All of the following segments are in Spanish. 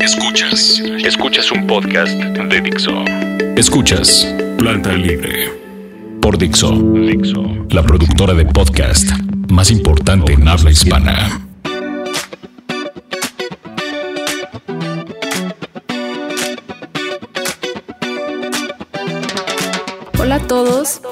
Escuchas un podcast de Dixo. Escuchas Planta Libre por Dixo, la productora de podcast más importante en habla hispana. Hola a todos,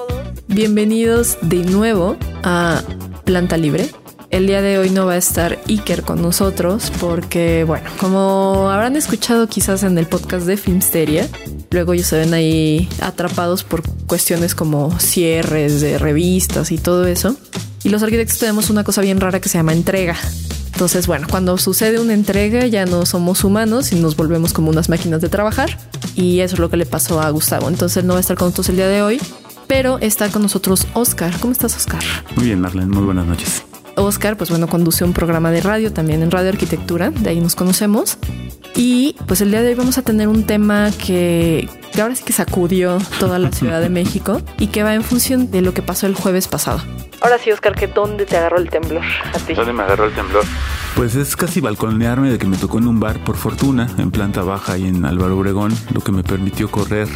bienvenidos de nuevo a Planta Libre. El día de hoy no va a estar Iker con nosotros porque, bueno, como habrán escuchado quizás en el podcast de Filmsteria, luego ellos se ven ahí atrapados por cuestiones como cierres de revistas y todo eso. Y los arquitectos tenemos una cosa bien rara que se llama entrega. Entonces, bueno, cuando sucede una entrega ya no somos humanos y nos volvemos como unas máquinas de trabajar. Y eso es lo que le pasó a Gustavo. Entonces no va a estar con nosotros el día de hoy, pero está con nosotros Oscar. ¿Cómo estás, Oscar? Muy bien, Marlén. Muy buenas noches. Oscar, pues bueno, conduce un programa de radio también en Radio Arquitectura, de ahí nos conocemos. Y pues el día de hoy vamos a tener un tema que ahora sí que sacudió toda la Ciudad de México y que va en función de lo que pasó el jueves pasado. Ahora sí, Oscar, ¿qué dónde te agarró el temblor a ti? ¿Dónde me agarró el temblor? Pues es casi balconearme de que me tocó en un bar, por fortuna, en planta baja y en Álvaro Obregón, lo que me permitió correr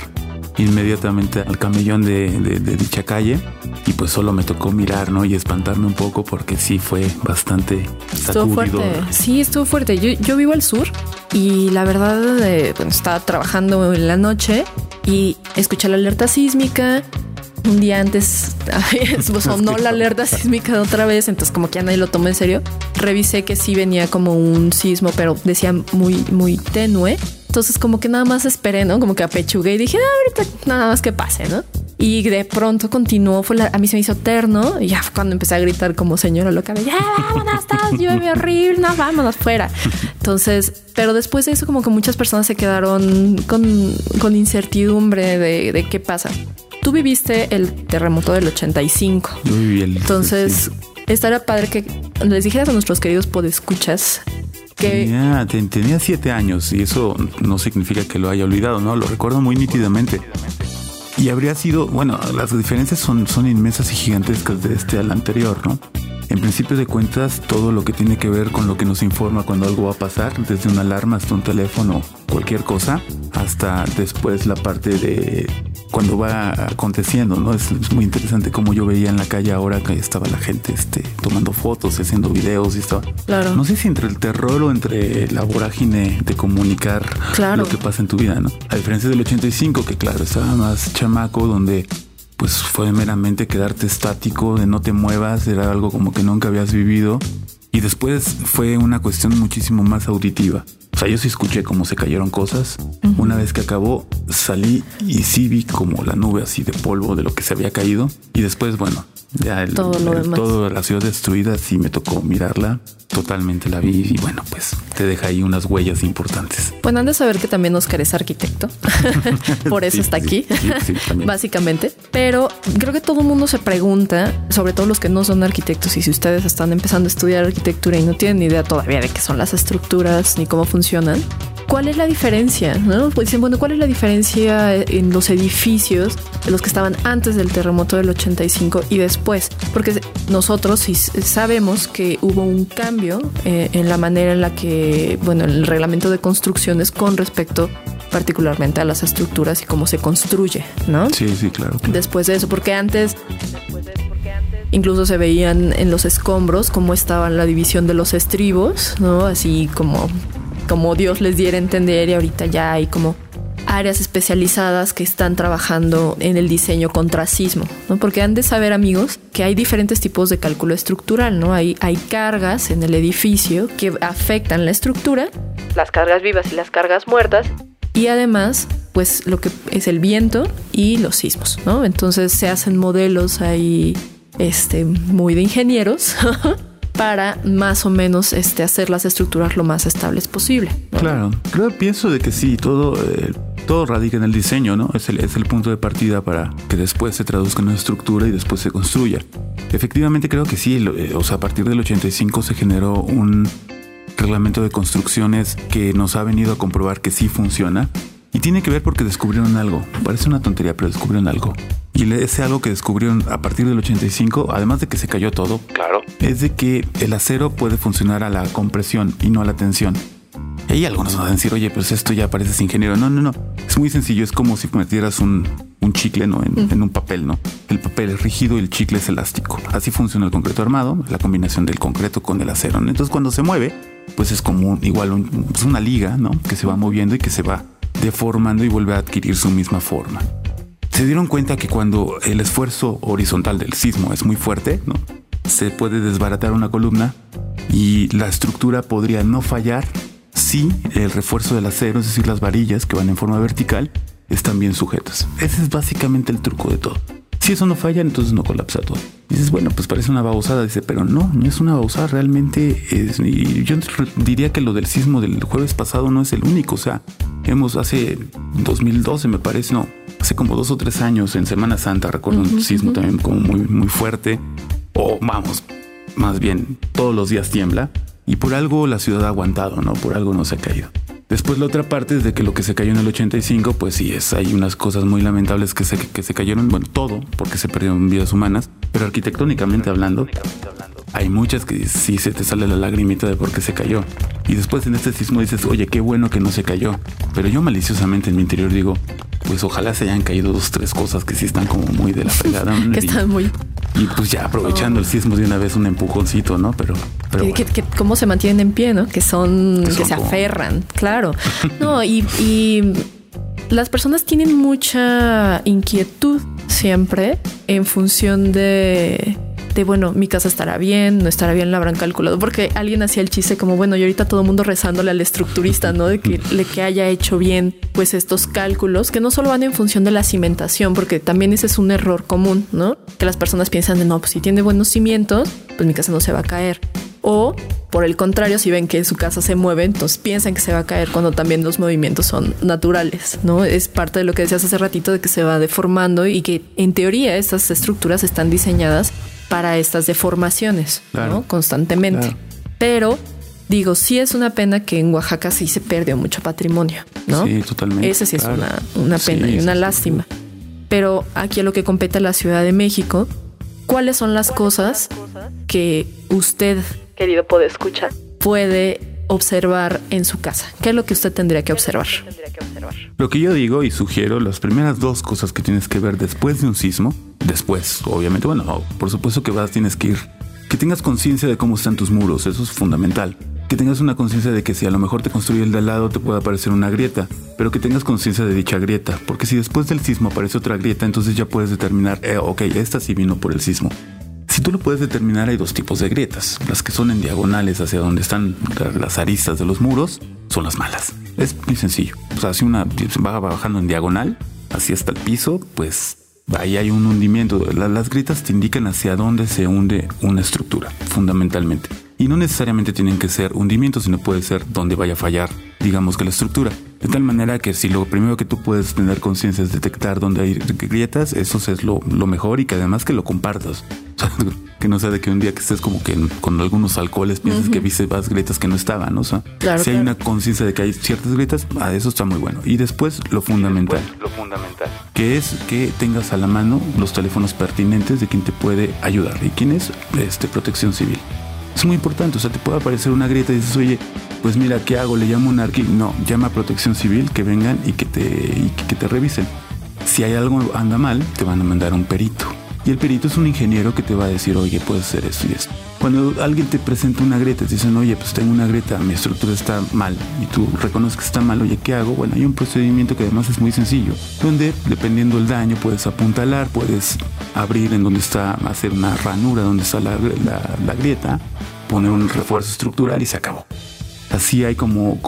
inmediatamente al camellón de dicha calle y pues solo me tocó mirar, ¿no? Y espantarme un poco porque sí fue bastante sacudido. Estuvo fuerte, sí, estuvo fuerte. Yo vivo al sur y la verdad estaba trabajando en la noche y escuché la alerta sísmica. Un día antes sonó la alerta sísmica otra vez, entonces como que ya nadie lo tomó en serio. Revisé que sí venía como un sismo, pero decía muy, muy tenue. Entonces como que nada más esperé, ¿no? Como que apechugué y dije, ahorita nada más que pase, ¿no? Y de pronto continuó, a mí se me hizo terno y ya fue cuando empecé a gritar como señora loca, ya vámonos, estás llueve horrible, no, vámonos fuera. Entonces, pero después de eso como que muchas personas se quedaron con incertidumbre de qué pasa. Tú viviste el terremoto del 85. Yo viví el... Entonces, estaría padre que les dijeras a nuestros queridos podescuchas. Tenía 7 años y eso no significa que lo haya olvidado, ¿no? Lo recuerdo muy nítidamente. Y habría sido, bueno, las diferencias son inmensas y gigantescas de este al anterior, ¿no? En principio de cuentas, todo lo que tiene que ver con lo que nos informa cuando algo va a pasar, desde una alarma hasta un teléfono, cualquier cosa, hasta después la parte de cuando va aconteciendo, ¿no? Es muy interesante cómo yo veía en la calle ahora que estaba la gente tomando fotos, haciendo videos y estaba... Claro. No sé si entre el terror o entre la vorágine de comunicar lo que pasa en tu vida, ¿no? A diferencia del 85, que claro, estaba más chamaco, donde... pues fue meramente quedarte estático, de no te muevas, era algo como que nunca habías vivido. Y después fue una cuestión muchísimo más auditiva. O sea, yo sí escuché cómo se cayeron cosas. Uh-huh. Una vez que acabó, salí y sí vi como la nube así de polvo de lo que se había caído. Y después, bueno, ya toda la ciudad destruida, sí me tocó mirarla. Totalmente la vi y bueno, pues te deja ahí unas huellas importantes. Bueno, han de saber que también Oscar es arquitecto. Por eso sí, está aquí, sí, básicamente. Pero creo que todo el mundo se pregunta, sobre todo los que no son arquitectos, y si ustedes están empezando a estudiar arquitectura y no tienen ni idea todavía de qué son las estructuras ni cómo funcionan, ¿cuál es la diferencia? ¿No? Pues dicen, bueno, ¿cuál es la diferencia en los edificios de los que estaban antes del terremoto del 85 y después? Porque nosotros sí sabemos que hubo un cambio en la manera en la que, bueno, el reglamento de construcciones con respecto particularmente a las estructuras y cómo se construye, ¿no? Sí, claro. Después de eso, porque antes... incluso se veían en los escombros cómo estaba la división de los estribos, ¿no? Así como Dios les diera a entender, y ahorita ya hay como áreas especializadas que están trabajando en el diseño contra sismo, ¿no? Porque han de saber, amigos, que hay diferentes tipos de cálculo estructural, ¿no? Hay cargas en el edificio que afectan la estructura, las cargas vivas y las cargas muertas, y además, pues lo que es el viento y los sismos, ¿no? Entonces se hacen modelos ahí... muy de ingenieros para más o menos hacer las estructuras lo más estables posible, ¿no? Claro, pienso de que sí, todo radica en el diseño, ¿no? Es el punto de partida para que después se traduzca en una estructura y después se construya. Efectivamente creo que sí, a partir del 85 se generó un reglamento de construcciones que nos ha venido a comprobar que sí funciona. Y tiene que ver porque descubrieron algo. Parece una tontería, pero descubrieron algo. Y ese algo que descubrieron a partir del 85, además de que se cayó todo, claro, es de que el acero puede funcionar a la compresión y no a la tensión. Y algunos van a decir, oye, pues esto ya pareces ingeniero. No. Es muy sencillo. Es como si metieras un chicle, ¿no? En un papel, ¿no? El papel es rígido y el chicle es elástico. Así funciona el concreto armado, la combinación del concreto con el acero, ¿no? Entonces, cuando se mueve, pues es como una liga, ¿no? Que se va moviendo y que se va deformando y vuelve a adquirir su misma forma. Se dieron cuenta que cuando el esfuerzo horizontal del sismo es muy fuerte, ¿no? Se puede desbaratar una columna y la estructura podría no fallar si el refuerzo del acero, es decir, las varillas que van en forma vertical, están bien sujetas. Ese es básicamente el truco de todo. Si eso no falla, entonces no colapsa todo. Dices, bueno, pues parece una babosada. Dice, pero no es una babosada. Realmente es... Y yo diría que lo del sismo del jueves pasado no es el único. O sea, hace 2012, me parece, hace como 2 o 3 años, en Semana Santa, recuerdo un sismo también como muy, muy fuerte. Más bien, todos los días tiembla. Y por algo la ciudad ha aguantado, ¿no? Por algo no se ha caído. Después la otra parte es de que lo que se cayó en el 85, pues sí, hay unas cosas muy lamentables que se cayeron. Bueno, todo, porque se perdieron vidas humanas. Pero arquitectónicamente hablando, hay muchas que sí se te sale la lagrimita de por qué se cayó. Y después en este sismo dices, oye, qué bueno que no se cayó. Pero yo maliciosamente en mi interior digo, pues ojalá se hayan caído 2 o 3 cosas que sí están como muy de la fregada. Que están muy... Y pues ya aprovechando el sismo de una vez un empujoncito, ¿no? Pero bueno. que cómo se mantienen en pie, ¿no? Que se aferran, claro. No, y las personas tienen mucha inquietud siempre en función de bueno, mi casa estará bien, no estará bien, la habrán calculado, porque alguien hacía el chiste como, bueno, y ahorita todo el mundo rezándole al estructurista, ¿no? De que le que haya hecho bien, pues, estos cálculos, que no solo van en función de la cimentación, porque también ese es un error común, ¿no? Que las personas piensan de, no, pues si tiene buenos cimientos, pues mi casa no se va a caer. O, por el contrario, si ven que su casa se mueve, entonces piensan que se va a caer, cuando también los movimientos son naturales, ¿no? Es parte de lo que decías hace ratito, de que se va deformando y que, en teoría, estas estructuras están diseñadas para estas deformaciones, claro, ¿no? Constantemente. Claro. Pero, digo, sí es una pena que en Oaxaca sí se perdió mucho patrimonio, ¿no? Sí, totalmente. Ese sí, claro, es una pena, sí, y una lástima. Sí. Pero aquí a lo que compete a la Ciudad de México, ¿cuáles son las cosas que usted, querido podescucha, puede observar en su casa? ¿Qué es lo que usted tendría que observar? Lo que yo digo y sugiero, las primeras 2 cosas que tienes que ver después de un sismo, después, obviamente, por supuesto que tienes que ir, que tengas conciencia de cómo están tus muros, eso es fundamental. Que tengas una conciencia de que si a lo mejor te construye el de al lado, te puede aparecer una grieta, pero que tengas conciencia de dicha grieta, porque si después del sismo aparece otra grieta, entonces ya puedes determinar, esta sí vino por el sismo. Si tú lo puedes determinar, hay 2 tipos de grietas. Las que son en diagonales hacia donde están las aristas de los muros son las malas. Es muy sencillo. O sea, si una va bajando en diagonal, así hasta el piso, pues ahí hay un hundimiento. Las grietas te indican hacia dónde se hunde una estructura, fundamentalmente. Y no necesariamente tienen que ser hundimientos, sino puede ser donde vaya a fallar, digamos, que la estructura. De tal manera que si lo primero que tú puedes tener conciencia es detectar dónde hay grietas, eso es lo mejor, y que además que lo compartas. Que no sea de que un día que estés como que con algunos alcoholes pienses que viste más grietas que no estaban, o sea, claro, si hay una conciencia de que hay ciertas grietas, eso está muy bueno. Y después lo fundamental, que es que tengas a la mano los teléfonos pertinentes de quien te puede ayudar. ¿Y quién es? Protección Civil. Es muy importante, o sea, te puede aparecer una grieta y dices, oye, pues mira, ¿qué hago? ¿Le llamo a un arqui? No, llama a Protección Civil, que vengan y que te revisen. Si hay algo anda mal, te van a mandar a un perito. Y el perito es un ingeniero que te va a decir, oye, puedes hacer esto y esto. Cuando alguien te presenta una grieta, te dicen, oye, pues tengo una grieta, mi estructura está mal, y tú reconoces que está mal, oye, ¿qué hago? Bueno, hay un procedimiento que además es muy sencillo, donde, dependiendo del daño, puedes apuntalar, puedes abrir en donde está, hacer una ranura donde está la grieta, poner un refuerzo estructural y se acabó. Así hay como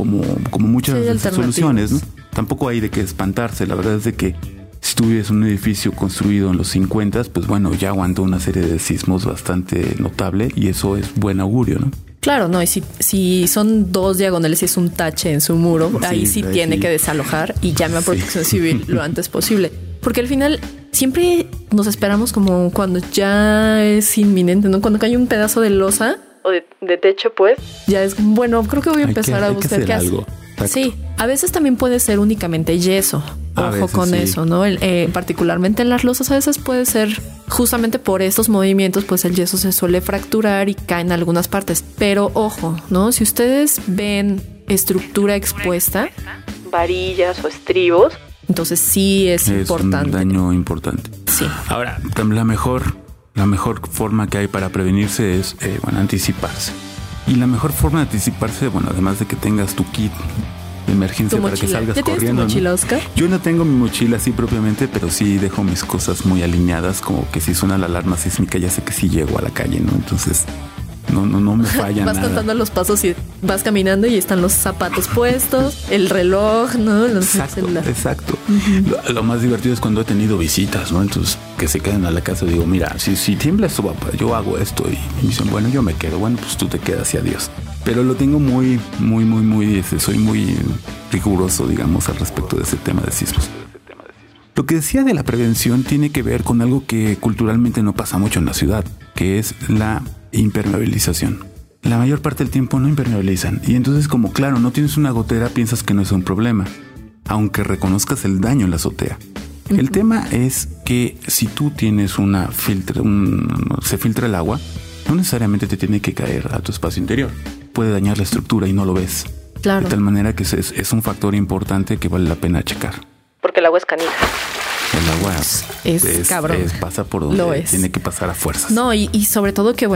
muchas soluciones, ¿no? Tampoco hay de qué espantarse, la verdad es de que si tú vives en un edificio construido en los 50, pues bueno, ya aguantó una serie de sismos bastante notable y eso es buen augurio, ¿no? Claro, no, y si son 2 diagonales y es un tache en su muro, ahí sí tiene que desalojar y llame a Protección Civil lo antes posible. Porque al final siempre nos esperamos como cuando ya es inminente, ¿no? Cuando cae un pedazo de losa o de techo, pues ya es bueno, creo que voy a empezar a buscar qué hacer. Exacto. Sí, a veces también puede ser únicamente yeso. Ojo con eso, ¿no? Particularmente en las losas, a veces puede ser justamente por estos movimientos, pues el yeso se suele fracturar y cae en algunas partes. Pero ojo, ¿no? Si ustedes ven estructura expuesta, varillas o estribos. Entonces sí es importante. Es un daño importante. Sí. Ahora, la mejor forma que hay para prevenirse es anticiparse. Y la mejor forma de anticiparse, además de que tengas tu kit de emergencia para que salgas corriendo. ¿Ya tienes tu mochila, Oscar? ¿No? Yo no tengo mi mochila así propiamente, pero sí dejo mis cosas muy alineadas, como que si suena la alarma sísmica ya sé que sí llego a la calle, ¿no? Entonces no me falla nada. Vas contando los pasos y vas caminando y están los zapatos puestos, el reloj, ¿no? Exacto. Uh-huh. Lo más divertido es cuando he tenido visitas, ¿no? Entonces, que se quedan a la casa, digo, mira, si tiembla esto, papá, yo hago esto. Y me dicen, bueno, yo me quedo. Bueno, pues tú te quedas y adiós. Pero lo tengo muy, muy, muy, muy... soy muy riguroso, al respecto de ese tema de sismos. Lo que decía de la prevención tiene que ver con algo que culturalmente no pasa mucho en la ciudad, que es la impermeabilización. La mayor parte del tiempo no impermeabilizan y entonces, como claro, no tienes una gotera, piensas que no es un problema, aunque reconozcas el daño en la azotea. Uh-huh. El tema es que si tú tienes se filtra el agua, no necesariamente te tiene que caer a tu espacio interior. Puede dañar la estructura y no lo ves. Claro. De tal manera que es un factor importante que vale la pena checar. Porque el agua es canija. El agua es cabrón. Pasa por donde tiene que pasar a fuerzas. No, y sobre todo que,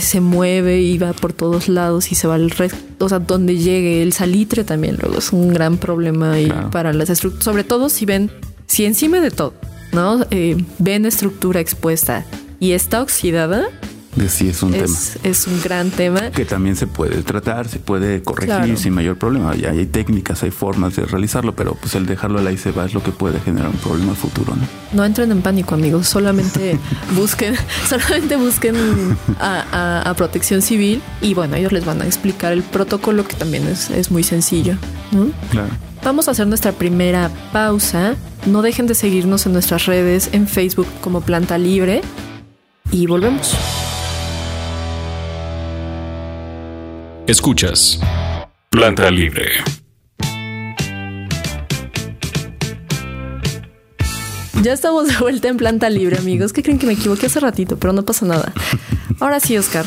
se mueve y va por todos lados y se va al resto. O sea, donde llegue el salitre también luego es un gran problema y claro. Para las estructuras. Sobre todo si encima de todo, ¿no? Ven estructura expuesta y está oxidada. Sí, es un tema. Es un gran tema. Que también se puede tratar, se puede corregir, claro, sin mayor problema. Ya hay técnicas, hay formas de realizarlo, pero pues el dejarlo al ahí se va es lo que puede generar un problema futuro, ¿no? No entren en pánico, amigos. Solamente busquen a Protección Civil y ellos les van a explicar el protocolo, que también es muy sencillo, ¿no? Claro. Vamos a hacer nuestra primera pausa. No dejen de seguirnos en nuestras redes, en Facebook como Planta Libre, y volvemos. Escuchas Planta Libre. Ya estamos de vuelta en Planta Libre, amigos. ¿Qué creen? Que me equivoqué hace ratito, pero no pasa nada. Ahora sí, Oscar.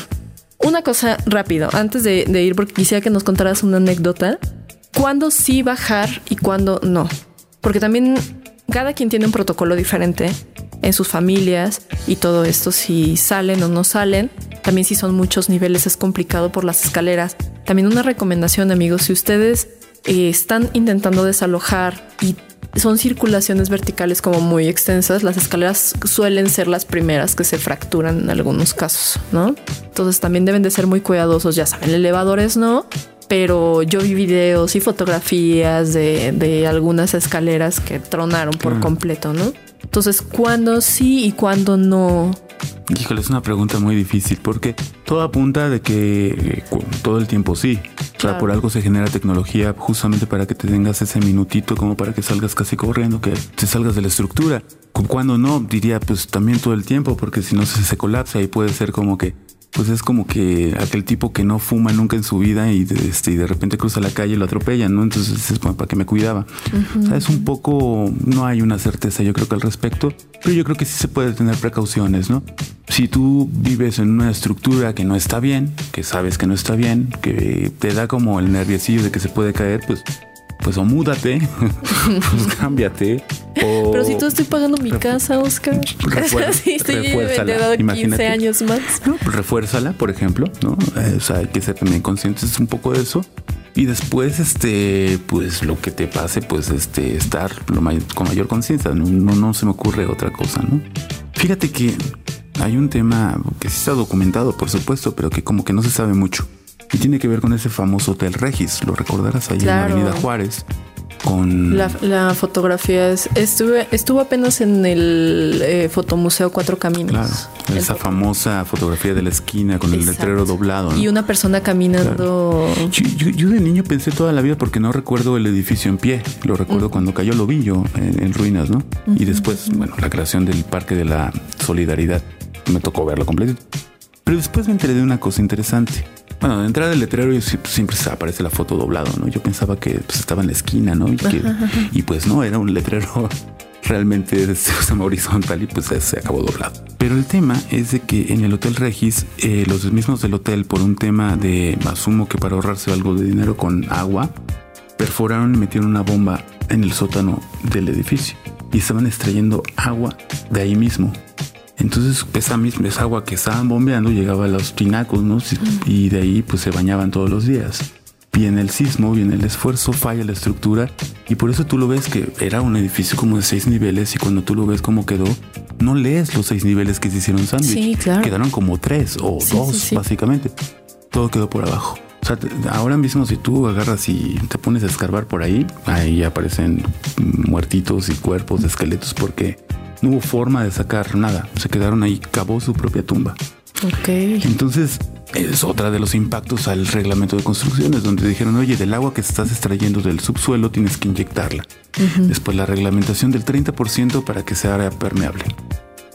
Una cosa rápido, antes de ir, porque quisiera que nos contaras una anécdota. ¿Cuándo sí bajar y cuándo no? Porque también cada quien tiene un protocolo diferente en sus familias y todo esto, si salen o no salen. También si son muchos niveles es complicado por las escaleras. También una recomendación, amigos, si ustedes están intentando desalojar y son circulaciones verticales como muy extensas, las escaleras suelen ser las primeras que se fracturan en algunos casos, ¿no? Entonces también deben de ser muy cuidadosos, ya saben, elevadores no, pero yo vi videos y fotografías de algunas escaleras que tronaron por completo, ¿no? Entonces, ¿cuándo sí y cuándo no? Híjole, es una pregunta muy difícil porque todo apunta de que todo el tiempo sí. Claro. O sea, por algo se genera tecnología justamente para que te tengas ese minutito como para que salgas casi corriendo, que te salgas de la estructura. Cuando no, diría pues también todo el tiempo, porque si no se colapsa y puede ser como que, pues es como que aquel tipo que no fuma nunca en su vida y de repente cruza la calle y lo atropellan, ¿no? Entonces es para que me cuidaba. Uh-huh. O sea, es un poco, no hay una certeza yo creo que al respecto, pero yo creo que sí se puede tener precauciones, ¿no? Si tú vives en una estructura que no está bien, que sabes que no está bien, que te da como el nerviosillo de que se puede caer, pues o múdate, pues cámbiate. O... Pero si tú estoy pagando mi casa, Oscar. Sí, refuérzala. Te he dado 15 años más. No, pues refuérzala, por ejemplo, ¿no? O sea, hay que ser también conscientes un poco de eso. Y después, pues lo que te pase, pues estar con mayor conciencia. No se me ocurre otra cosa, ¿no? Fíjate que hay un tema que sí está documentado, por supuesto, pero que como que no se sabe mucho. Y tiene que ver con ese famoso Hotel Regis, lo recordarás ahí, claro, en la Avenida Juárez. Con la fotografía estuvo apenas en el Fotomuseo Cuatro Caminos. Claro, esa famosa fotografía de la esquina con, exacto, el letrero doblado, ¿no? Y una persona caminando. Claro. Yo de niño pensé toda la vida, porque no recuerdo el edificio en pie, lo recuerdo cuando cayó, lo vi yo en ruinas, ¿no? Uh-huh. Y después, la creación del Parque de la Solidaridad, me tocó verlo completo. Pero después me enteré de una cosa interesante. De entrada el letrero y siempre aparece la foto doblado, ¿no? Yo pensaba que estaba en la esquina, ¿no? Y pues no, era un letrero realmente se usa horizontal y pues se acabó doblado. Pero el tema es de que en el Hotel Regis, los mismos del hotel, por un tema de, asumo que para ahorrarse algo de dinero con agua, perforaron y metieron una bomba en el sótano del edificio y estaban extrayendo agua de ahí mismo. Entonces esa agua que estaban bombeando llegaba a los tinacos, ¿no? Y de ahí pues se bañaban todos los días. Viene el sismo, viene el esfuerzo, falla la estructura, y por eso tú lo ves que era un edificio como de 6 niveles, y cuando tú lo ves cómo quedó, no lees los 6 niveles que se hicieron sándwich. Sí, claro. Quedaron como 3 o 2, básicamente. Todo quedó por abajo. O sea, ahora mismo si tú agarras y te pones a escarbar por ahí aparecen muertitos y cuerpos de esqueletos porque no hubo forma de sacar nada. Se quedaron ahí, cavó su propia tumba. Ok. Entonces es otra de los impactos al reglamento de construcciones, donde dijeron, oye, del agua que estás extrayendo del subsuelo tienes que inyectarla. Uh-huh. Después la reglamentación del 30% para que sea permeable.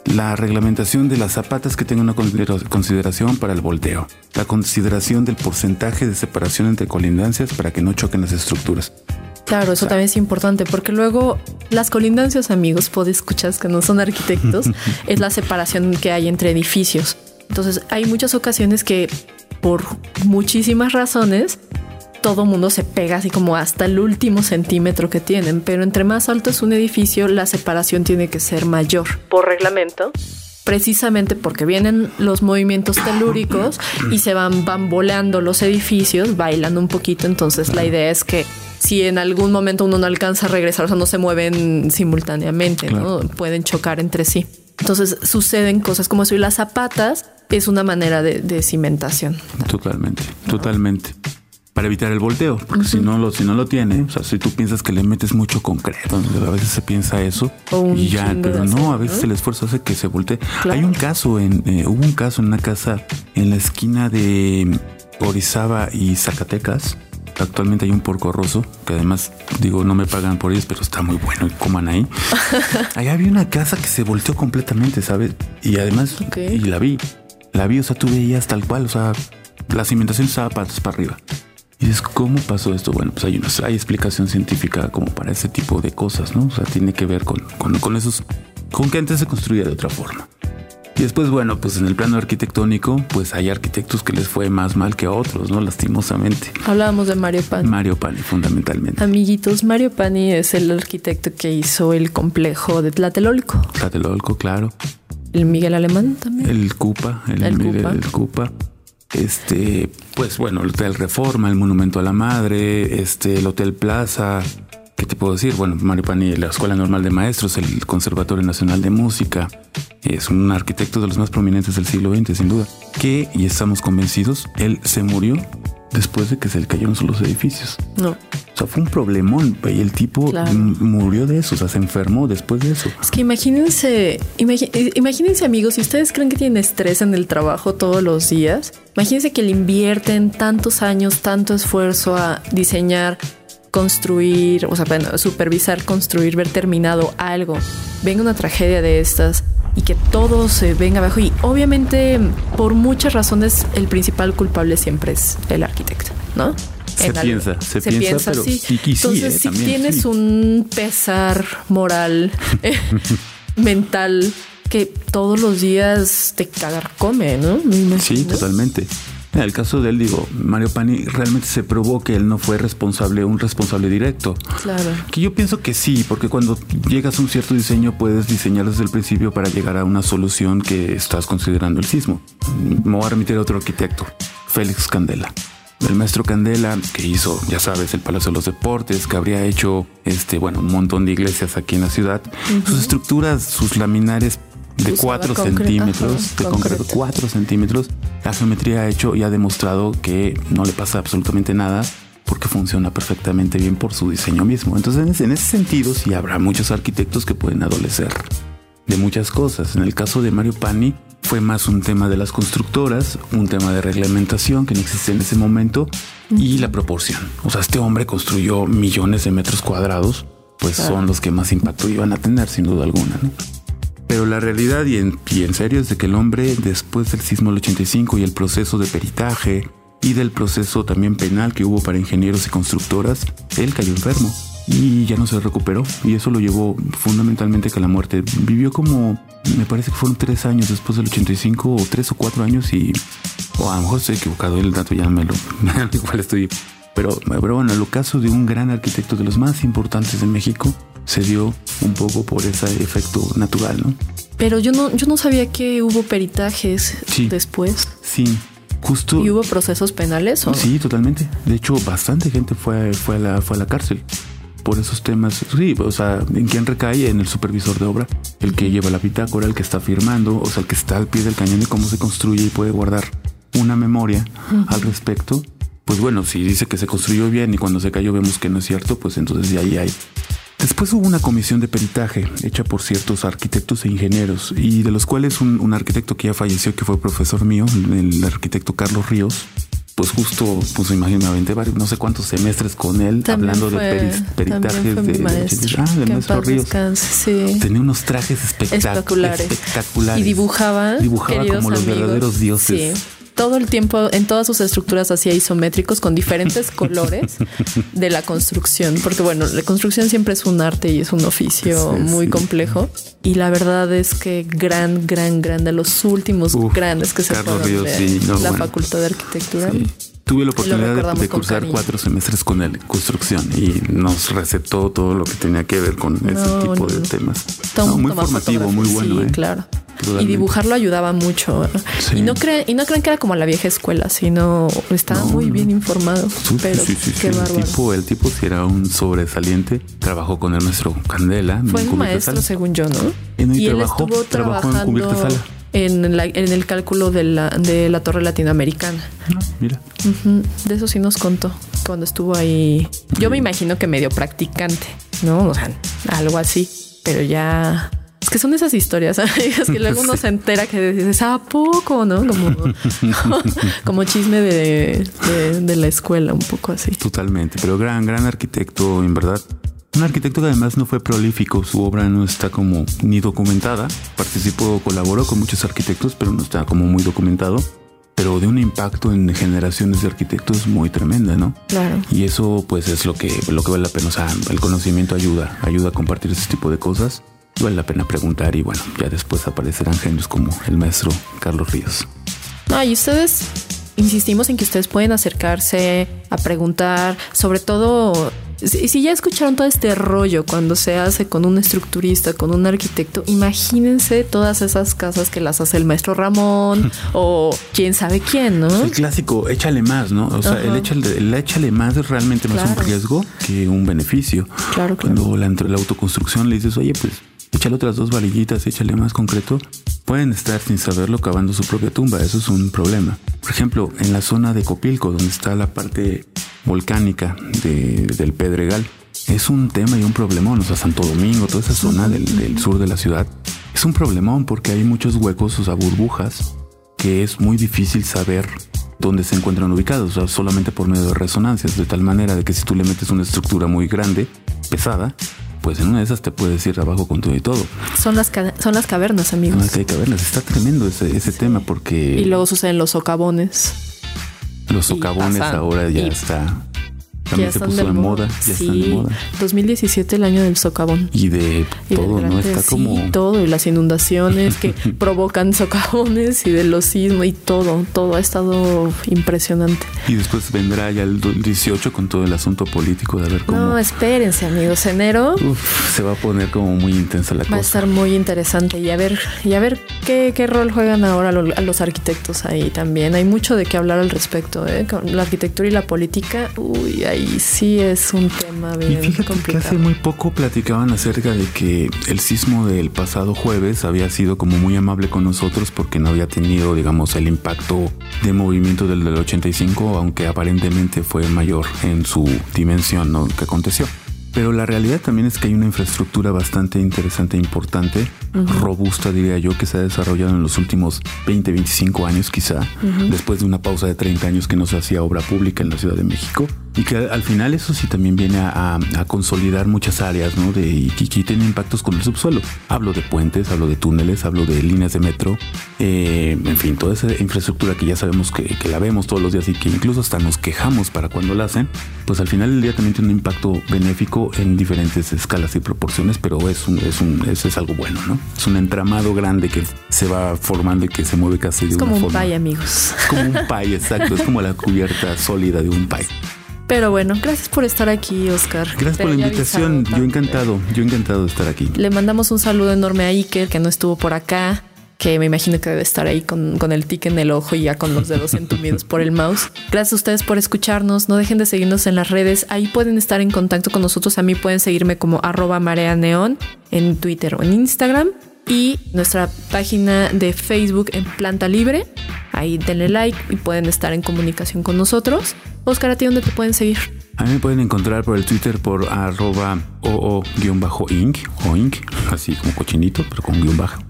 La reglamentación de las zapatas que tenga una consideración para el volteo. La consideración del porcentaje de separación entre colindancias para que no choquen las estructuras. Claro, eso también es importante, porque luego las colindancias, amigos, podescuchas que no son arquitectos, es la separación que hay entre edificios. Entonces hay muchas ocasiones que por muchísimas razones todo mundo se pega así como hasta el último centímetro que tienen, pero entre más alto es un edificio, la separación tiene que ser mayor por reglamento, precisamente porque vienen los movimientos telúricos y se van volando los edificios, bailando un poquito. Entonces la idea es que si en algún momento uno no alcanza a regresar, o sea, no se mueven simultáneamente, ¿no? Pueden chocar entre sí. Entonces suceden cosas como eso, y las zapatas es una manera de cimentación. Totalmente. Para evitar el volteo, porque si no lo tiene, o sea, si tú piensas que le metes mucho concreto, a veces se piensa eso y ya, pero no, a veces el esfuerzo hace que se voltee. Claro. Hay un caso, hubo un caso en una casa en la esquina de Orizaba y Zacatecas. Actualmente hay un porco roso, que además, digo, no me pagan por ellos, pero está muy bueno y coman ahí. Allá había una casa que se volteó completamente, ¿sabes? Y además, y la vi, o sea, tú veías tal cual, o sea, la cimentación estaba patas para arriba. Y dices, ¿cómo pasó esto? Bueno, pues hay explicación científica como para ese tipo de cosas, ¿no? O sea, tiene que ver con esos, con que antes se construía de otra forma. Y después, bueno, pues en el plano arquitectónico, pues hay arquitectos que les fue más mal que a otros, ¿no? Lastimosamente. Hablábamos de Mario Pani. Mario Pani, fundamentalmente. Amiguitos, Mario Pani es el arquitecto que hizo el complejo de Tlatelolco. Tlatelolco, claro. El Miguel Alemán también. El CUPA, el CUPA. Pues bueno, el Hotel Reforma, el Monumento a la Madre, el Hotel Plaza. ¿Qué te puedo decir? Bueno, Mario Pani, la Escuela Normal de Maestros, el Conservatorio Nacional de Música. Es un arquitecto de los más prominentes del siglo XX, sin duda. Que, y estamos convencidos, él se murió después de que se le cayeron los edificios. No. O sea, fue un problemón. Y el tipo murió de eso, o sea, se enfermó después de eso. Es que imagínense, amigos, si ustedes creen que tienen estrés en el trabajo todos los días, imagínense que le invierten tantos años, tanto esfuerzo a diseñar, construir, o sea, bueno, supervisar, construir, ver terminado algo, venga una tragedia de estas y que todo se venga abajo. Y obviamente, por muchas razones, el principal culpable siempre es el arquitecto, ¿no? Se piensa, pero sí. Entonces, si tienes un pesar moral, mental, que todos los días te come, ¿no? Sí, totalmente. En el caso de él, digo, Mario Pani realmente se probó que él no fue un responsable directo. Claro. Que yo pienso que sí, porque cuando llegas a un cierto diseño puedes diseñar desde el principio para llegar a una solución que estás considerando el sismo. Me voy a remitir a otro arquitecto, Félix Candela. El maestro Candela, que hizo, ya sabes, el Palacio de los Deportes, que habría hecho, un montón de iglesias aquí en la ciudad. Uh-huh. Sus estructuras, sus laminares, de 4 centímetros, de concreto, 4 centímetros. La geometría ha hecho y ha demostrado que no le pasa absolutamente nada porque funciona perfectamente bien por su diseño mismo. Entonces, en ese sentido, sí habrá muchos arquitectos que pueden adolecer de muchas cosas. En el caso de Mario Pani, fue más un tema de las constructoras, un tema de reglamentación que no existía en ese momento y la proporción. O sea, este hombre construyó millones de metros cuadrados, pues son los que más impacto iban a tener, sin duda alguna, ¿no? Pero la realidad y en serio es de que el hombre, después del sismo del 85 y el proceso de peritaje y del proceso también penal que hubo para ingenieros y constructoras, él cayó enfermo. y ya no se recuperó, y eso lo llevó fundamentalmente a la muerte. Vivió como, me parece que fueron 3 años después del 85, o 3 o 4 años, y a lo mejor estoy equivocado, el dato ya me lo igual estoy, pero bueno, el ocaso de un gran arquitecto, de los más importantes de México, se dio un poco por ese efecto natural, ¿no? Pero yo no sabía que hubo peritajes, sí, después. Sí. Justo. ¿Y hubo procesos penales? ¿O? Sí, totalmente. De hecho, bastante gente fue a la cárcel por esos temas. Sí, o sea, ¿en quién recae? En el supervisor de obra, el que lleva la bitácora, el que está firmando, o sea, el que está al pie del cañón de cómo se construye y puede guardar una memoria, uh-huh, al respecto. Pues bueno, si dice que se construyó bien y cuando se cayó vemos que no es cierto, pues entonces de ahí hay. Después hubo una comisión de peritaje hecha por ciertos arquitectos e ingenieros, y de los cuales un arquitecto que ya falleció, que fue profesor mío, el arquitecto Carlos Ríos, pues justo, pues imagínate, no sé cuántos semestres con él, también hablando peritajes de maestro, del maestro Ríos. Sí. Tenía unos trajes espectaculares. Y dibujaba como amigos, los verdaderos dioses. Sí. Todo el tiempo, en todas sus estructuras, hacía isométricos con diferentes colores de la construcción. Porque bueno, la construcción siempre es un arte y es un oficio muy complejo. Y la verdad es que gran de los últimos grandes que se fueron de la Facultad de Arquitectura. Sí. Tuve la oportunidad de cursar 4 semestres con él, construcción, y nos recetó todo lo que tenía que ver con ese tipo de temas. Muy formativo, muy bueno. Sí, claro. Totalmente. Y dibujarlo ayudaba mucho. Sí. Y no crean que era como la vieja escuela, sino estaba muy bien informado. Sí, pero sí, qué bárbaro. El tipo sí era un sobresaliente. Trabajó con el maestro Candela. Fue un maestro, según yo, ¿no? Y él estuvo trabajando en el cálculo de la Torre Latinoamericana. Mira. Uh-huh. De eso sí nos contó cuando estuvo ahí. Yo me imagino que medio practicante, ¿no? O sea, algo así. Pero ya... Es que son esas historias, amigas, que luego uno se entera que dices, ¿a poco? ¿No? Como chisme de la escuela, un poco así. Totalmente, pero gran arquitecto, en verdad. Un arquitecto que además no fue prolífico, su obra no está como ni documentada. Participó, colaboró con muchos arquitectos, pero no está como muy documentado. Pero de un impacto en generaciones de arquitectos muy tremenda, ¿no? Claro. Y eso pues es lo que vale la pena. O sea, el conocimiento ayuda a compartir ese tipo de cosas. Vale la pena preguntar, y bueno, ya después aparecerán genios como el maestro Carlos Ríos. No, y ustedes, insistimos en que ustedes pueden acercarse a preguntar, sobre todo, si ya escucharon todo este rollo cuando se hace con un estructurista, con un arquitecto, imagínense todas esas casas que las hace el maestro Ramón o quién sabe quién, ¿no? El clásico, échale más, ¿no? O sea, el échale más es realmente más un riesgo que un beneficio. Claro. Cuando la autoconstrucción le dices, oye, pues, échale otras 2 varillitas, échale más concreto. Pueden estar sin saberlo cavando su propia tumba, eso es un problema. Por ejemplo, en la zona de Copilco, donde está la parte volcánica del Pedregal, es un tema y un problemón. O sea, Santo Domingo, toda esa zona del sur de la ciudad, es un problemón porque hay muchos huecos, o sea, burbujas, que es muy difícil saber dónde se encuentran ubicados, o sea, solamente por medio de resonancias, de tal manera de que si tú le metes una estructura muy grande, pesada, pues en una de esas te puedes ir abajo con todo y todo. Son las cavernas, amigos. No, es que hay cavernas. Está tremendo ese tema porque... Y luego suceden los socavones. Los socavones ahora ya está... También ya se puso de moda. Ya sí, están de moda. 2017, el año del socavón. Y de todo, ¿no? Está como... todo, y las inundaciones que provocan socavones, y de los sismos, y todo ha estado impresionante. Y después vendrá ya el 2018 con todo el asunto político de ver cómo... No, espérense, amigos. Enero... se va a poner como muy intensa la cosa. Va a estar muy interesante. Y a ver qué rol juegan ahora a los arquitectos ahí también. Hay mucho de qué hablar al respecto, ¿eh? Con la arquitectura y la política, uy, ahí... Y sí es un tema bien complicado. Y fíjate que hace muy poco platicaban acerca de que el sismo del pasado jueves había sido como muy amable con nosotros porque no había tenido, digamos, el impacto de movimiento del 85, aunque aparentemente fue mayor en su dimensión, ¿no?, que aconteció. Pero la realidad también es que hay una infraestructura bastante interesante e importante, uh-huh, robusta, diría yo, que se ha desarrollado en los últimos 20, 25 años quizá, uh-huh, después de una pausa de 30 años que no se hacía obra pública en la Ciudad de México. Y que al final eso sí también viene a consolidar muchas áreas, ¿no? Y que tiene impactos con el subsuelo. Hablo de puentes, hablo de túneles, hablo de líneas de metro, en fin, toda esa infraestructura que ya sabemos que la vemos todos los días y que incluso hasta nos quejamos para cuando la hacen, pues al final del día también tiene un impacto benéfico en diferentes escalas y proporciones, pero es algo bueno, ¿no? Es un entramado grande que se va formando y que se mueve casi de una forma. Es como un pie, amigos. Es como un pie, exacto. Es como la cubierta sólida de un pie. Pero bueno, gracias por estar aquí, Oscar. Gracias por la invitación. Yo encantado de estar aquí. Le mandamos un saludo enorme a Iker, que no estuvo por acá, que me imagino que debe estar ahí con el tic en el ojo y ya con los dedos entumidos por el mouse. Gracias a ustedes por escucharnos. No dejen de seguirnos en las redes. Ahí pueden estar en contacto con nosotros. A mí pueden seguirme como @mareaneon en Twitter o en Instagram. Y nuestra página de Facebook en Planta Libre. Ahí denle like y pueden estar en comunicación con nosotros. Oscar, ¿a ti dónde te pueden seguir? A mí me pueden encontrar por el Twitter por @oo_inc o inc, así como cochinito, pero con guión bajo.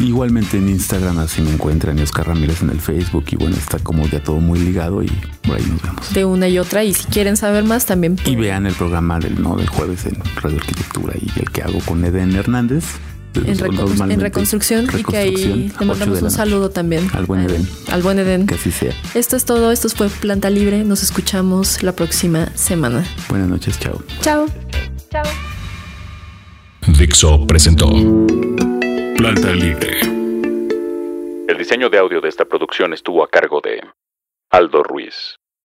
Igualmente en Instagram así me encuentran, y Oscar Ramírez en el Facebook, y bueno, está como ya todo muy ligado y por ahí nos vemos. De una y otra, y si quieren saber más también. Y vean el programa del jueves en Radio Arquitectura y el que hago con Eden Hernández. En reconstrucción, y que ahí te mandamos un saludo también al buen Eden. Que así sea. Esto es todo, esto fue Planta Libre, nos escuchamos la próxima semana. Buenas noches, chao. Dixo presentó Planta Libre. El diseño de audio de esta producción estuvo a cargo de Aldo Ruiz.